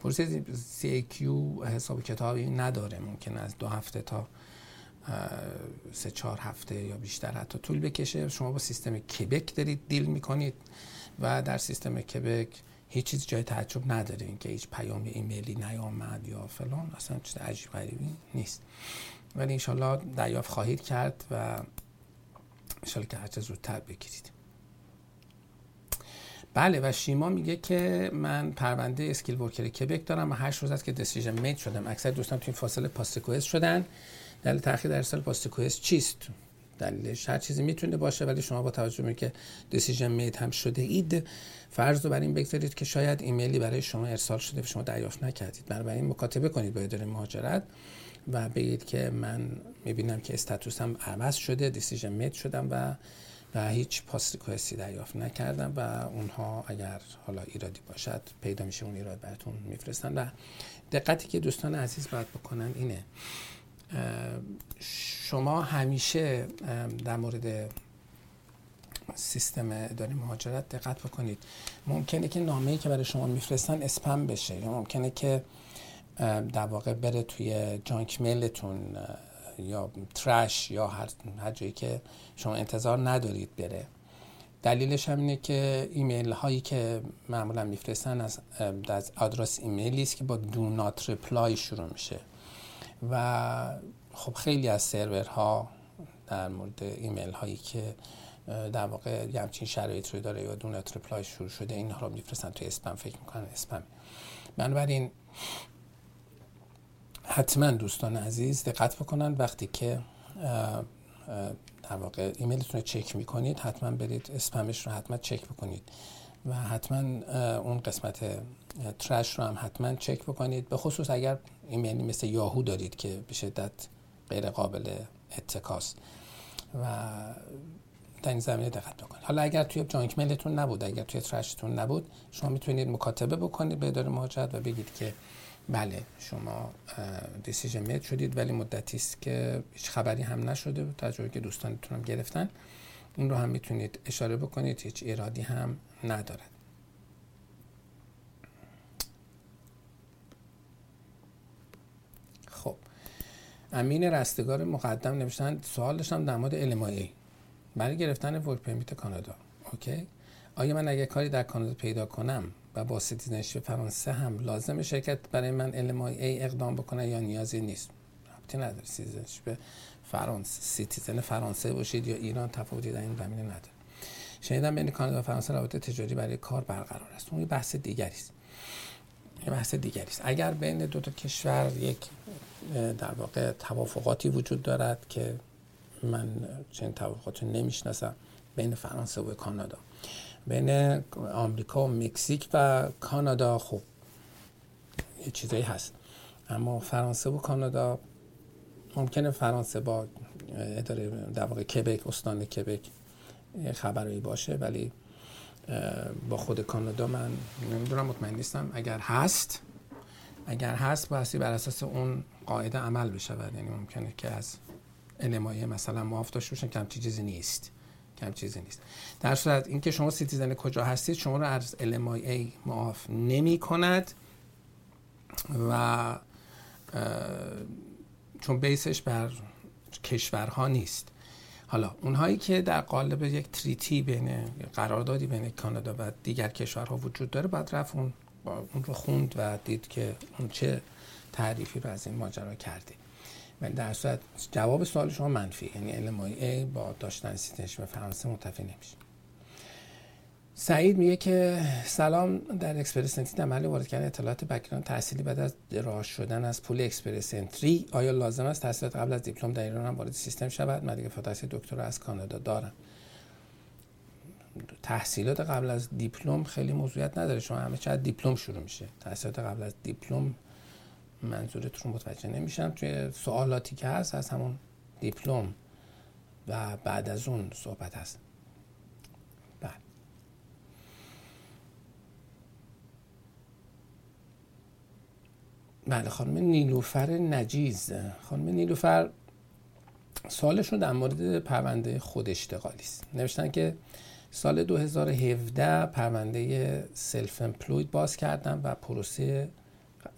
پروسه سی ای کیو حساب کتابی نداره، ممکن است 2 هفته تا 3-4 هفته یا بیشتر حتی طول بکشه. شما با سیستم کبک دارید دیل میکنید و در سیستم کبک هیچ چیز جای تعجب نداره، اینکه هیچ پیام ایمیلی نیامد یا فلان اصلا چیز عجیب غریبی نیست، ولی انشالله دریافت خواهید کرد و انشالله که هرچه زودتر بگیرید. بله، و شیما میگه که من پرونده اسکیل ورکر کبک دارم و 8 روز است که دسیژن میت شدم. اکثر دوستان تو این فاصله پاستکوئس شدن. دلیل تأخیر در ارسال پاستکوئس چیست؟ دلیلش هر چیزی میتونه باشه، ولی شما با توجه به که دسیژن میت هم شده اید، فرض رو بر این بگذارید که شاید ایمیلی برای شما ارسال شده و شما دریافت نکردید. بنابراین مکاتبه کنید با اداره مهاجرت و بگید که من میبینم که استاتوسم عوض شده، دسیژن میت شدم و هیچ پاستکوئسی دریافت نکردم، و اونها اگر حالا ایرادی باشد پیدا میشه اون ایراد براتون میفرستن. و دقتی که دوستان عزیز باید بکنن اینه، شما همیشه در مورد سیستم اداره مهاجرت دقت بکنید. ممکنه که نامه‌ای که برای شما میفرستن اسپم بشه، یا ممکنه که در واقع بره توی جانک میلتون یا ترش یا هر جایی که شما انتظار ندارید بره. دلیلش هم اینه که ایمیل هایی که معمولا میفرستن از آدرس ایمیلی است که با دو نات ریپلای شروع میشه، و خب خیلی از سرورها در مورد ایمیل هایی که در واقع یه همچین شرایط رو داره یا دو نات ریپلای شروع شده، اینها رو میفرستن توی اسپم، فکر میکنن اسپم. بنابراین حتما دوستان عزیز دقت بکنن وقتی که در واقع ایمیلتون رو چک میکنید، حتما برید اسپمش رو حتما چک بکنید و حتما اون قسمت ترش رو هم حتما چک بکنید، به خصوص اگر ایمیلی مثل یاهو دارید که به شدت غیر قابل اتکاست و در این زمینه دقت بکنید. حالا اگر توی جانک میلتون نبود، اگر توی ترشتون نبود، شما میتونید مکاتبه بکنید به اداره مهاجرت و بگید که بله شما دسیژن میت شدید ولی مدتی است که هیچ خبری هم نشده، تجربه که دوستانتون هم گرفتن این رو هم میتونید اشاره بکنید، هیچ ایرادی هم ندارد. خب امین رستگار مقدم نوشتن سوال داشتم در مورد LMIA برای گرفتن ورک پرمیت کانادا. اوکی، آیا من اگه کاری در کانادا پیدا کنم و با سیتیزنشیپ فرانسه هم لازم شرکت برای من LMIA اقدام بکنه یا نیازی نیست؟ ربطی نداره سیتیزنشیپ فرانسه، سیتیزن فرانسه باشید یا ایران تفاوتی در این زمینه نداره. شنیدم بین کانادا و فرانسه رابطه تجاری برای کار برقرار است. اون بحث دیگری است. اگر بین دو تا کشور یک در واقع توافقاتی وجود دارد که من چنین توافقاتی نمیشناسم، بین فرانسه و کانادا، بین آمریکا و مکزیک و کانادا، خب یه چیزایی هست. اما فرانسه و کانادا ممکنه فرانسه با اداره در واقع کبک، استان کبک خبرایی باشه، ولی با خود کانادا من نمیدونم، مطمئن نیستم. اگر هست بایستی بر اساس اون قاعده عمل بشه، یعنی ممکنه که از علمایه مثلا معاف داشته باشن که همچین چیزی نیست. در صورت اینکه شما سیتیزن کجا هستید شما رو از LMIA معاف نمی کند، و چون بیسش بر کشورها نیست. حالا اونهایی که در قالب یک تریتی بین قراردادی بین کانادا و دیگر کشورها وجود داره، بعد رفت اون رو خوند و دید که اون چه تعریفی رو از این ماجرا کرده. ولی در صورت جواب سوال شما منفی، یعنی LMIA با داشتن سیتیزنشیپ فرانسه متفق نمیشه. سعید میگه که سلام، در اکسپرس انتری در محل وارد کردن اطلاعات بک‌گراند تحصیلی بعد از دراز شدن از پول اکسپرس انتری آیا لازم است تحصیلات قبل از دیپلم در ایران هم وارد سیستم شود؟ من دیگه فاتحه دکترا از کانادا دارم. تحصیلات قبل از دیپلم خیلی موضوعیت نداره، شما همه چقدر دیپلم شروع میشه. تحصیلات قبل از دیپلم منظورت رو متوجه نمیشم. توی سوالاتی که هست از همون دیپلم و بعد از اون صحبت هست. بله، خانم نیلوفر نجیز. خانم نیلوفر سوالشون در مورد پرونده خود اشتغالی است. نوشتن که سال 2017 پرونده سلف امپلوید باز کردم و پروسه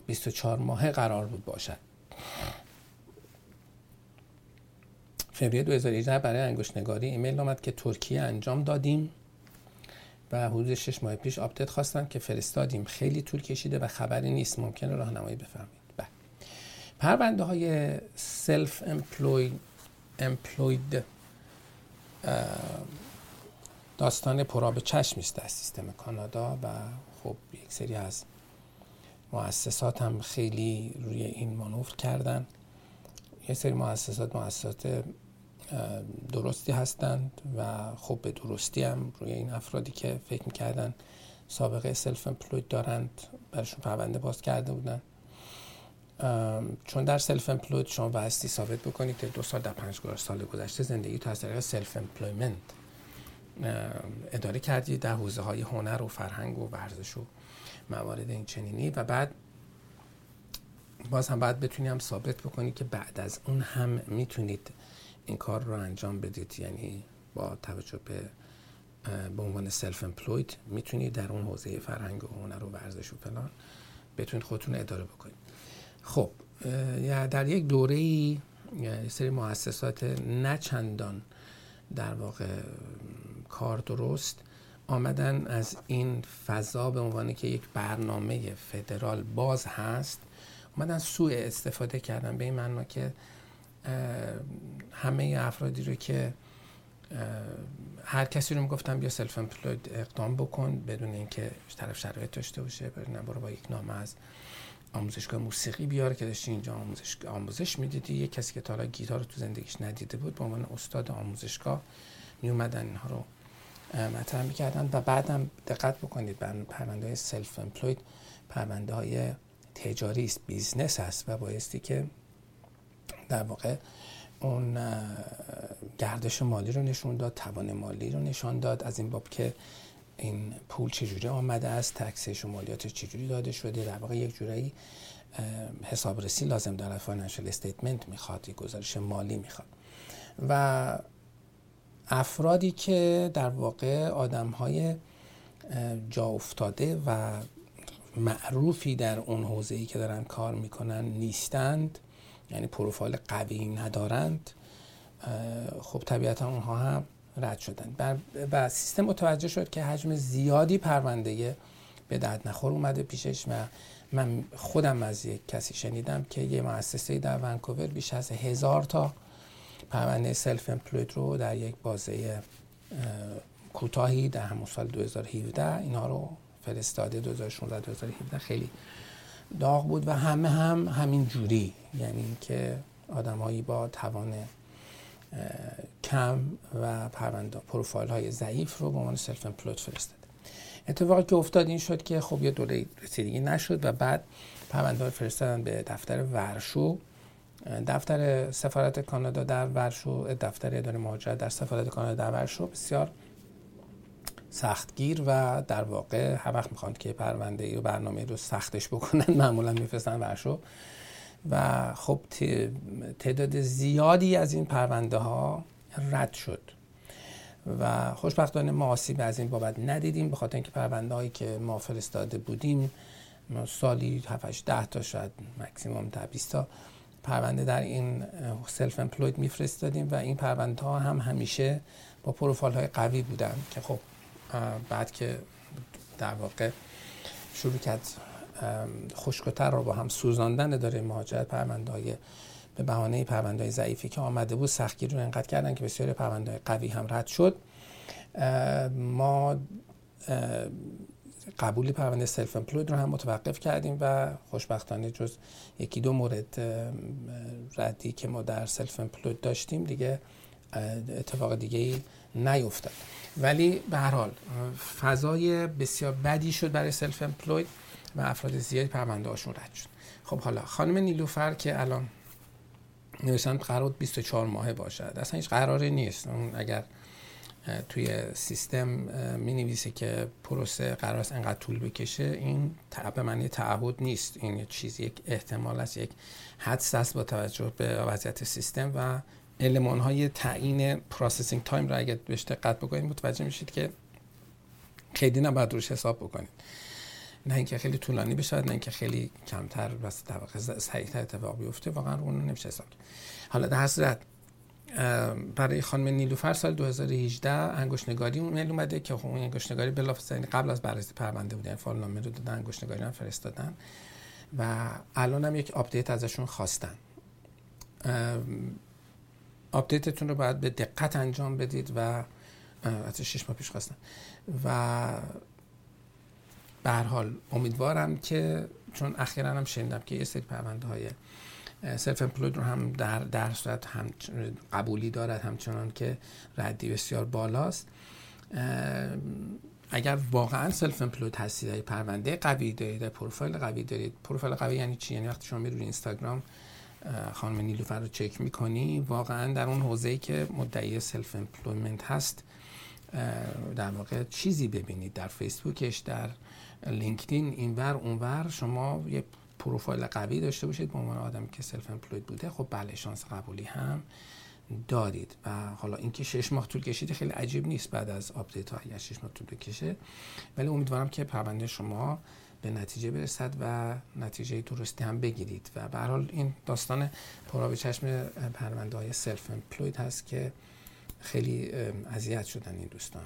24 ماهه قرار بود باشد. فوریه 2018 برای انگشت نگاری ایمیل آمد که ترکیه انجام دادیم و حدود 6 ماه پیش آپدیت خواستن که فرستادیم، خیلی طول کشیده و خبری نیست، ممکنه راهنمایی بفرمایید. بله، پرونده های سلف امپلوید داستان پرآب چشمی است در سیستم کانادا و خب یک سری از مؤسسات هم خیلی روی این مانور کردن. یک سری مؤسسات درستی هستند و خب به درستی هم روی این افرادی که فکر میکردن سابقه سلف امپلوید دارند برشون پرونده باز کرده بودن، چون در سلف امپلوید شما بایستی ثابت بکنید که 2 سال در 5 سال گذشته زندگی تو از طریق سلف امپلویمنت اداره کردی در حوزه های هنر و فرهنگ و ورزش و موارد این چنینی و بعد باز هم باید بتونیم ثابت بکنید که بعد از اون هم میتونید این کار رو انجام بدید، یعنی با توجه به عنوان سلف امپلوید میتونید در اون حوزه فرهنگ و هنر و ورزش و فلان بتونید خودتون اداره بکنید. خب در یک دوره‌ای سری مؤسسات نه چندان در واقع کار درست آمدن از این فضا به عنوان که یک برنامه فدرال باز هست آمدن سوء استفاده کردن به این معنا که همه افرادی رو که هر کسی رو میگفتم بیا سلف امپلوید اقدام بکن بدون اینکه طرف شرایط داشته باشه، برو با یک نامه از آموزشگاه موسیقی بیار که داشتی اینجا آموزش میدیدی. یک کسی که تا حالا گیتار رو تو زندگیش ندیده بود به عنوان استاد آموزشگاه میومدن اینها رو مطرح میکردن. و بعدم دقت بکنید پرونده های سلف امپلوید پرونده های تجاری است، بیزنس است و بایستی که در واقع اون گردش مالی رو نشون داد، توان مالی رو نشون داد از این باب که این پول چجوری آمده است، تکسش و مالیاتش چجوری داده شده. در واقع یک جورایی حسابرسی لازم داره، فاینانشال استیتمنت میخواد، یک گزارش مالی میخواد و افرادی که در واقع آدم‌های جا افتاده و معروفی در اون حوزه‌ای که دارن کار میکنن نیستند، یعنی پروفایل قوی ندارند، خب طبیعتا اونها هم رد شدن و سیستم متوجه شد که حجم زیادی پرونده به درد نخور اومده پیشش. و من خودم از یک کسی شنیدم که یه مؤسسه در ونکوور بیش از 1000 پرونده سلف امپلوید رو در یک بازه کوتاهی در همون سال 2017 اینا رو فرستاده. 2016-2017 خیلی داغ بود و همه هم همین جوری، یعنی که آدم‌هایی با توان کم و پروفایل‌های ضعیف رو به عنوان سلف امپلوید فرستاده. اتفاقی که افتاد این شد که خب یه دوره رسیدگی نشد و بعد پرونده‌ها رو فرستادن به دفتر ورشو، دفتر سفارت کانادا در ورشو، دفتر اداره مهاجرت در سفارت کانادا در ورشو بسیار سختگیر و در واقع هر وقت میخوان که پرونده ای و برنامه رو سختش بکنن معمولا میفرستن ورشو و خب تعداد زیادی از این پرونده ها رد شد و خوشبختانه ما آسیب از این بابت ندیدیم، به خاطر اینکه پرونده هایی که ما فرستاده بودیم سالی 7-10 شاید مکسیموم تا 20 پرونده در این سلف امپلوید میفرستادیم و این پرونده ها هم همیشه با پروفایل های قوی بودن که خب بعد که در واقع شروع کرد خشک‌وتر رو با هم سوزاندن اداره مهاجرت، پرونده‌های به بهانه پرونده‌های ضعیفی که آمده بود سختگیری رو انقدر کردن که بسیار پرونده‌های قوی هم رد شد. ما قبول پرونده سلف امپلوید رو هم متوقف کردیم و خوشبختانه جز یکی دو مورد ردی که ما در سلف امپلوید داشتیم دیگه اتفاق دیگه‌ای نیفتاد. ولی به هر حال فضای بسیار بدی شد برای سلف امپلوید و افراد زیادی پرونده هاشون رد شد. خب حالا خانم نیلوفر که الان نوشتن قرار 24 ماهه باشد، اصلا هیچ قراری نیست. اگر توی سیستم می‌نویسه که پروسه قرار است انقدر طول بکشه، این به معنی تعهد نیست، این چیزی یک احتمال است، یک حدس است با توجه به وضعیت سیستم و المان‌های تعیین پروسسینگ تایم را اگه بهش دقت بکنید متوجه میشید که خیلی نباید روش حساب بکنید، نه اینکه خیلی طولانی بشه نه اینکه خیلی کمتر واسه طبقه سریع‌تر اتفاق بیفته، واقعا اون نمیشه حساب. حالا در صورت برای خانم نیلوفر سال 2018 انگشت‌نگاری میل اومده که خب اون انگشت‌نگاری بلافاصله قبل از بررسی پرونده بوده، فالنامه رو دادن، انگشت‌نگاری هم فرستادن و الان هم یک آپدیت ازشون خواستن. آپدیتتون رو باید به دقت انجام بدید و حتی 6 ماه پیش خواستن و به هر حال امیدوارم که، چون اخیراً هم شنیدم که یه سری پرونده‌های سلف امپلوید رو هم در صورت هم قبولی دارد، همچنان که ردی بسیار بالاست. اگر واقعا سلف امپلوید هستید، دارید پرونده قوی دارید، پروفایل قوی دارید. پروفایل قوی یعنی چی؟ یعنی وقتی شما میرید اینستاگرام خانم نیلوفر رو چک میکنی، واقعا در اون حوزه‌ای که مدعی سلف امپلویمنت هست در واقع چیزی ببینید. در فیسبوکش، در لینکدین، اینور اونور، شما یه پروفایل قوی داشته باشید به عنوان آدمی که سلف امپلوید بوده، خب بله شانس قبولی هم دارید. و حالا اینکه 6 ماه طول کشید خیلی عجیب نیست، بعد از آپدیت ها یا 6 ماه طول بکشه، ولی امیدوارم که پرونده شما به نتیجه برسد و نتیجه درستی هم بگیرید. و به هر حال این داستان پرا به چشم پرونده‌های سلف امپلوید هست که خیلی اذیت شدن این دوستان.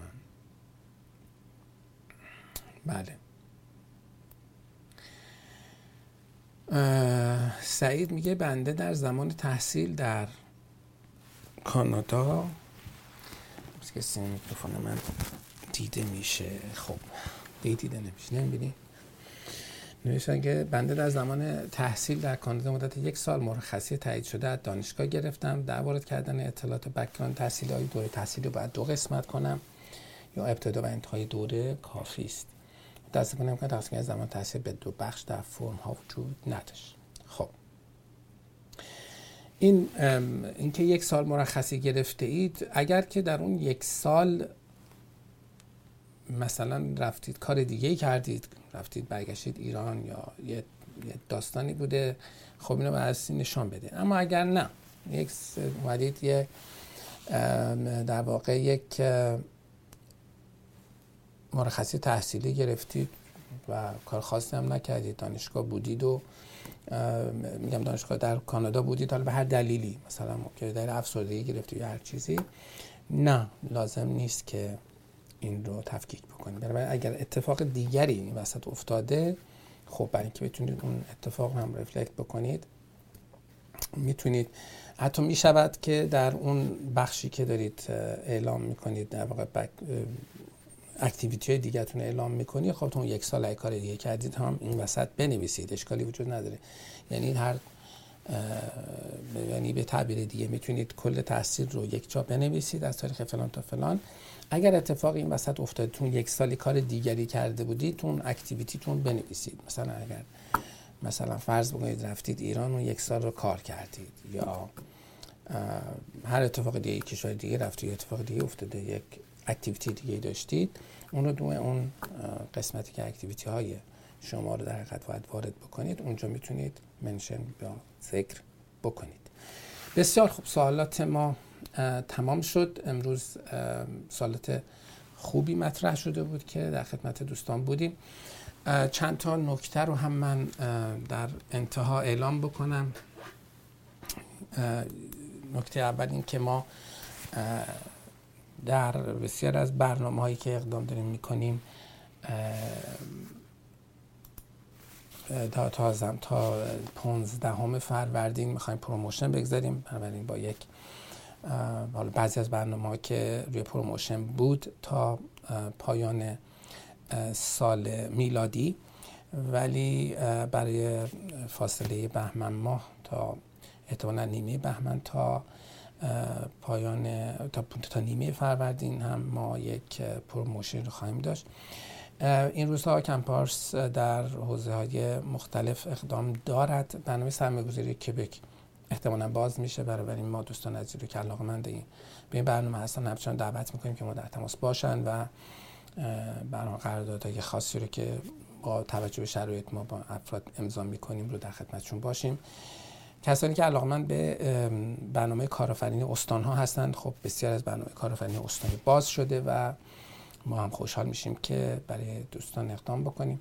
بله. سعید میگه بنده در زمان تحصیل در کانادا، که سیم میکروفون من دیده میشه، خب دیده نمیشه، نمیبینی؟ نوشتن که بنده در زمان تحصیل در کانادا مدت 1 سال مرخصی تایید شده از دانشگاه گرفتم. در وارد کردن اطلاعات بک‌گراند تحصیلی دوره تحصیل رو باید 2 قسمت کنم یا ابتدا و انتهای دوره کافی است؟ دست کنم که تقسیم زمان تحصیل به 2 بخش در فرم ها وجود نداشت. خب این که 1 سال مرخصی گرفته اید، اگر که در اون 1 سال مثلا رفتید کار دیگه کردید، رفتید برگشتید ایران یا یه داستانی بوده، خب اینو بررسی نشان بده. اما اگر نه، اومدید یه در واقع یک مرخصی تحصیلی گرفتید و کار خاصی هم نکردید، دانشگاه بودید و میگم دانشگاه در کانادا بودید، حالا به هر دلیلی مثلا ممکنه دلیل افسردگی گرفتید یا هر چیزی، نه لازم نیست که این رو تفکیک بکنید. برای اگر اتفاق دیگری این وسط افتاده، خب برای اینکه بتونید اون اتفاق هم رفلکت بکنید، میتونید حتی میشود که در اون بخشی که دارید اعلام میکنید، در واقع اکتیویتی دیگه‌تون اعلام می‌کنی، خب تو 1 سال ای کار دیگه کردید هم این وسط بنویسید، اشکالی وجود نداره. یعنی هر یعنی به تعبیر دیگه میتونید کل تحصیل رو یک جا بنویسید از تاریخ فلان تا فلان. اگر اتفاق این وسط افتاده تون 1 سالی کار دیگری کرده بودید، تون اکتیویتیتون بنویسید. مثلا اگر مثلا فرض بگیرید رفتید ایران و 1 سال رو کار کردید، یا هر اتفاق دیگه کشور دیگه رفتید، اتفاق دیگه افتاده، یک اکتیویتی دیگه داشتید، اون رو دوی اون قسمتی که اکتیویتی های شما رو در حقیقت باید وارد بکنید، اونجا میتونید منشن یا ذکر بکنید. بسیار خوب، سوالات ما تمام شد. امروز سوالات خوبی مطرح شده بود که در خدمت دوستان بودیم. چند تا نکته رو هم من در انتها اعلام بکنم. نکته اول این که ما در بسیار از برنامه‌هایی که اقدام داریم می‌کنیم تا 15 فروردین می‌خوایم پروموشن بگذاریم. بنابراین با یک حالا بعضی از برنامه‌ها که روی پروموشن بود تا پایان سال میلادی، ولی برای فاصله بهمن ماه تا احتمالاً نیمه بهمن تا پایان تا نیمه فروردین هم ما یک پروموشن رو خواهیم داشت. این روزها کنپارس در حوزه‌های مختلف اقدام دارد. برنامه سرمایه‌گذاری کبک احتمالاً باز میشه، برای ما دوستان عزیز رو که علاقه‌مند به این برنامه هستن همچنان دعوت میکنیم که ما در تماس باشن و برنامه قراردادهای خاصی رو که با توجه به شرایط ما با افراد امضا میکنیم رو در خدمتشون باشیم. کسانی که علاقه‌مند به برنامه کارآفرینی استان‌ها هستند، خب بسیار از برنامه کارآفرینی استانی باز شده و ما هم خوشحال میشیم که برای دوستان اقدام بکنیم.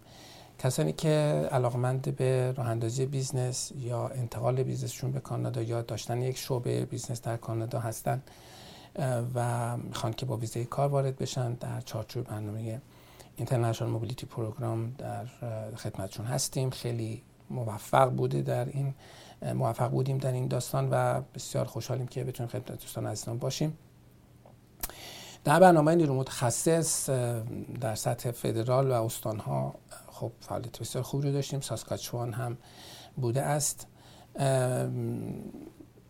کسانی که علاقه‌مند به راه‌اندازی بیزنس یا انتقال بیزنسشون به کانادا یا داشتن یک شعبه بیزنس در کانادا هستند و میخوان که با ویزای کار وارد بشن، در چارچوب برنامه اینترنشنال موبیلیتی پروگرام در خدمتشون هستیم. خیلی موفق بودیم در این داستان و بسیار خوشحالیم که بتونیم خدمت دوستان عزیزان باشیم. در برنامه نیرو متخصص در سطح فدرال و استان‌ها خب فعالیت بسیار خوبی داشتیم. ساسکاچوان هم بوده است.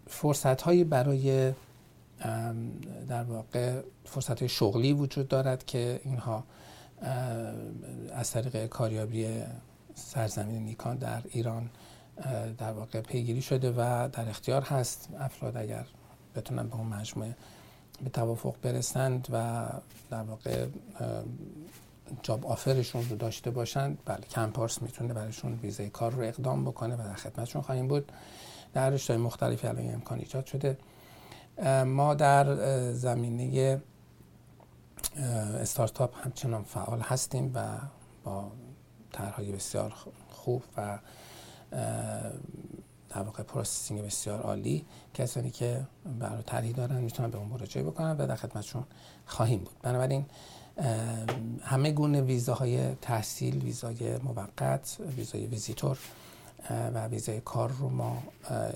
فرصت‌هایی برای در واقع فرصت‌های شغلی وجود دارد که اینها از طریق کاریابی سرزمین نیکان در ایران در واقع پیگیری شده و در اختیار هست. افراد اگر بتونن به اون مجموعه به توافق برسند و در واقع جاب آفرشون رو داشته باشند، بله کنپارس میتونه برایشون ویزای کار رو اقدام بکنه و در خدمتشون خواهیم بود. در رشته‌های مختلفی الان امکان ایجاد شده. ما در زمینه استارتاپ همچنان فعال هستیم و با طرح‌های بسیار خوب و در واقع پروسسینگ بسیار عالی، کسانی که برای طرحی دارن میتونن به اون مراجعه بکنن و در خدمتشون خواهیم بود. بنابراین همه گونه ویزاهای تحصیل، ویزای موقت، ویزای ویزیتور و ویزای کار رو ما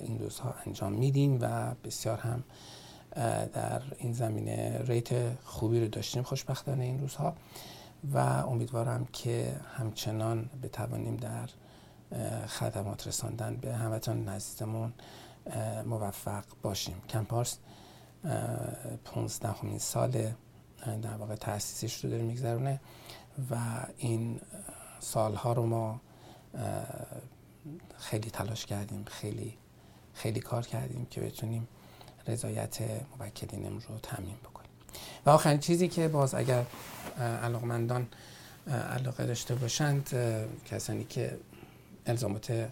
این روزها انجام میدیم و بسیار هم در این زمینه ریت خوبی رو داشتیم خوشبختانه این روزها و امیدوارم که همچنان بتوانیم در خدمات رساندن به همتون عزیزمون موفق باشیم. کنپارس 15مین سال در واقع تأسیسش رو داره میگذرونه و این سالها رو ما خیلی تلاش کردیم، خیلی کار کردیم که بتونیم رضایت موکلینم رو تامین بکنیم. و آخرین چیزی که باز اگر علاقمندان علاقه داشته باشند، کسانی که الزامات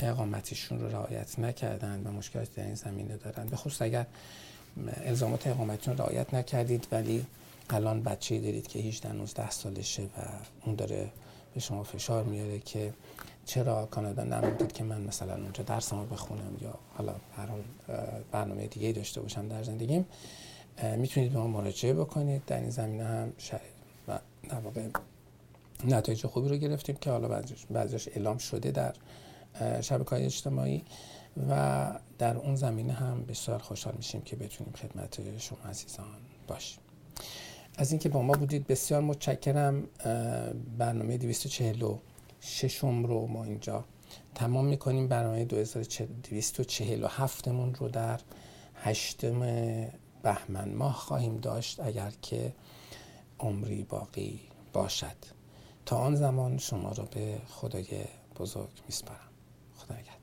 اقامتیشون رو رعایت نکردن و مشکلات در این زمینه دارن، به خصوص اگر الزامات اقامتیتون رو رعایت نکردید ولی الان بچه‌ای دارید که 18-19 سالشه و اون داره به شما فشار میاره که چرا کانادا نمیدید که من مثلا اونجا درسمو بخونم یا حالا برنامه دیگه‌ای داشته باشم در زندگیم، میتونید به ما مراجعه بکنید. در این زمینه هم و در واقع نتایج خوبی رو گرفتیم که حالا بعضیش اعلام شده در شبکه‌های اجتماعی و در اون زمینه هم بسیار خوشحال میشیم که بتونیم خدمت شما عزیزان باشیم. از اینکه با ما بودید بسیار متشکرم. برنامه 246م رو ما اینجا تمام میکنیم. برنامه 247 مون رو در 8 بهمن ماه خواهیم داشت اگر که عمری باقی باشد. تا آن زمان شما را به خدای بزرگ میسپارم. خدا نگهدار.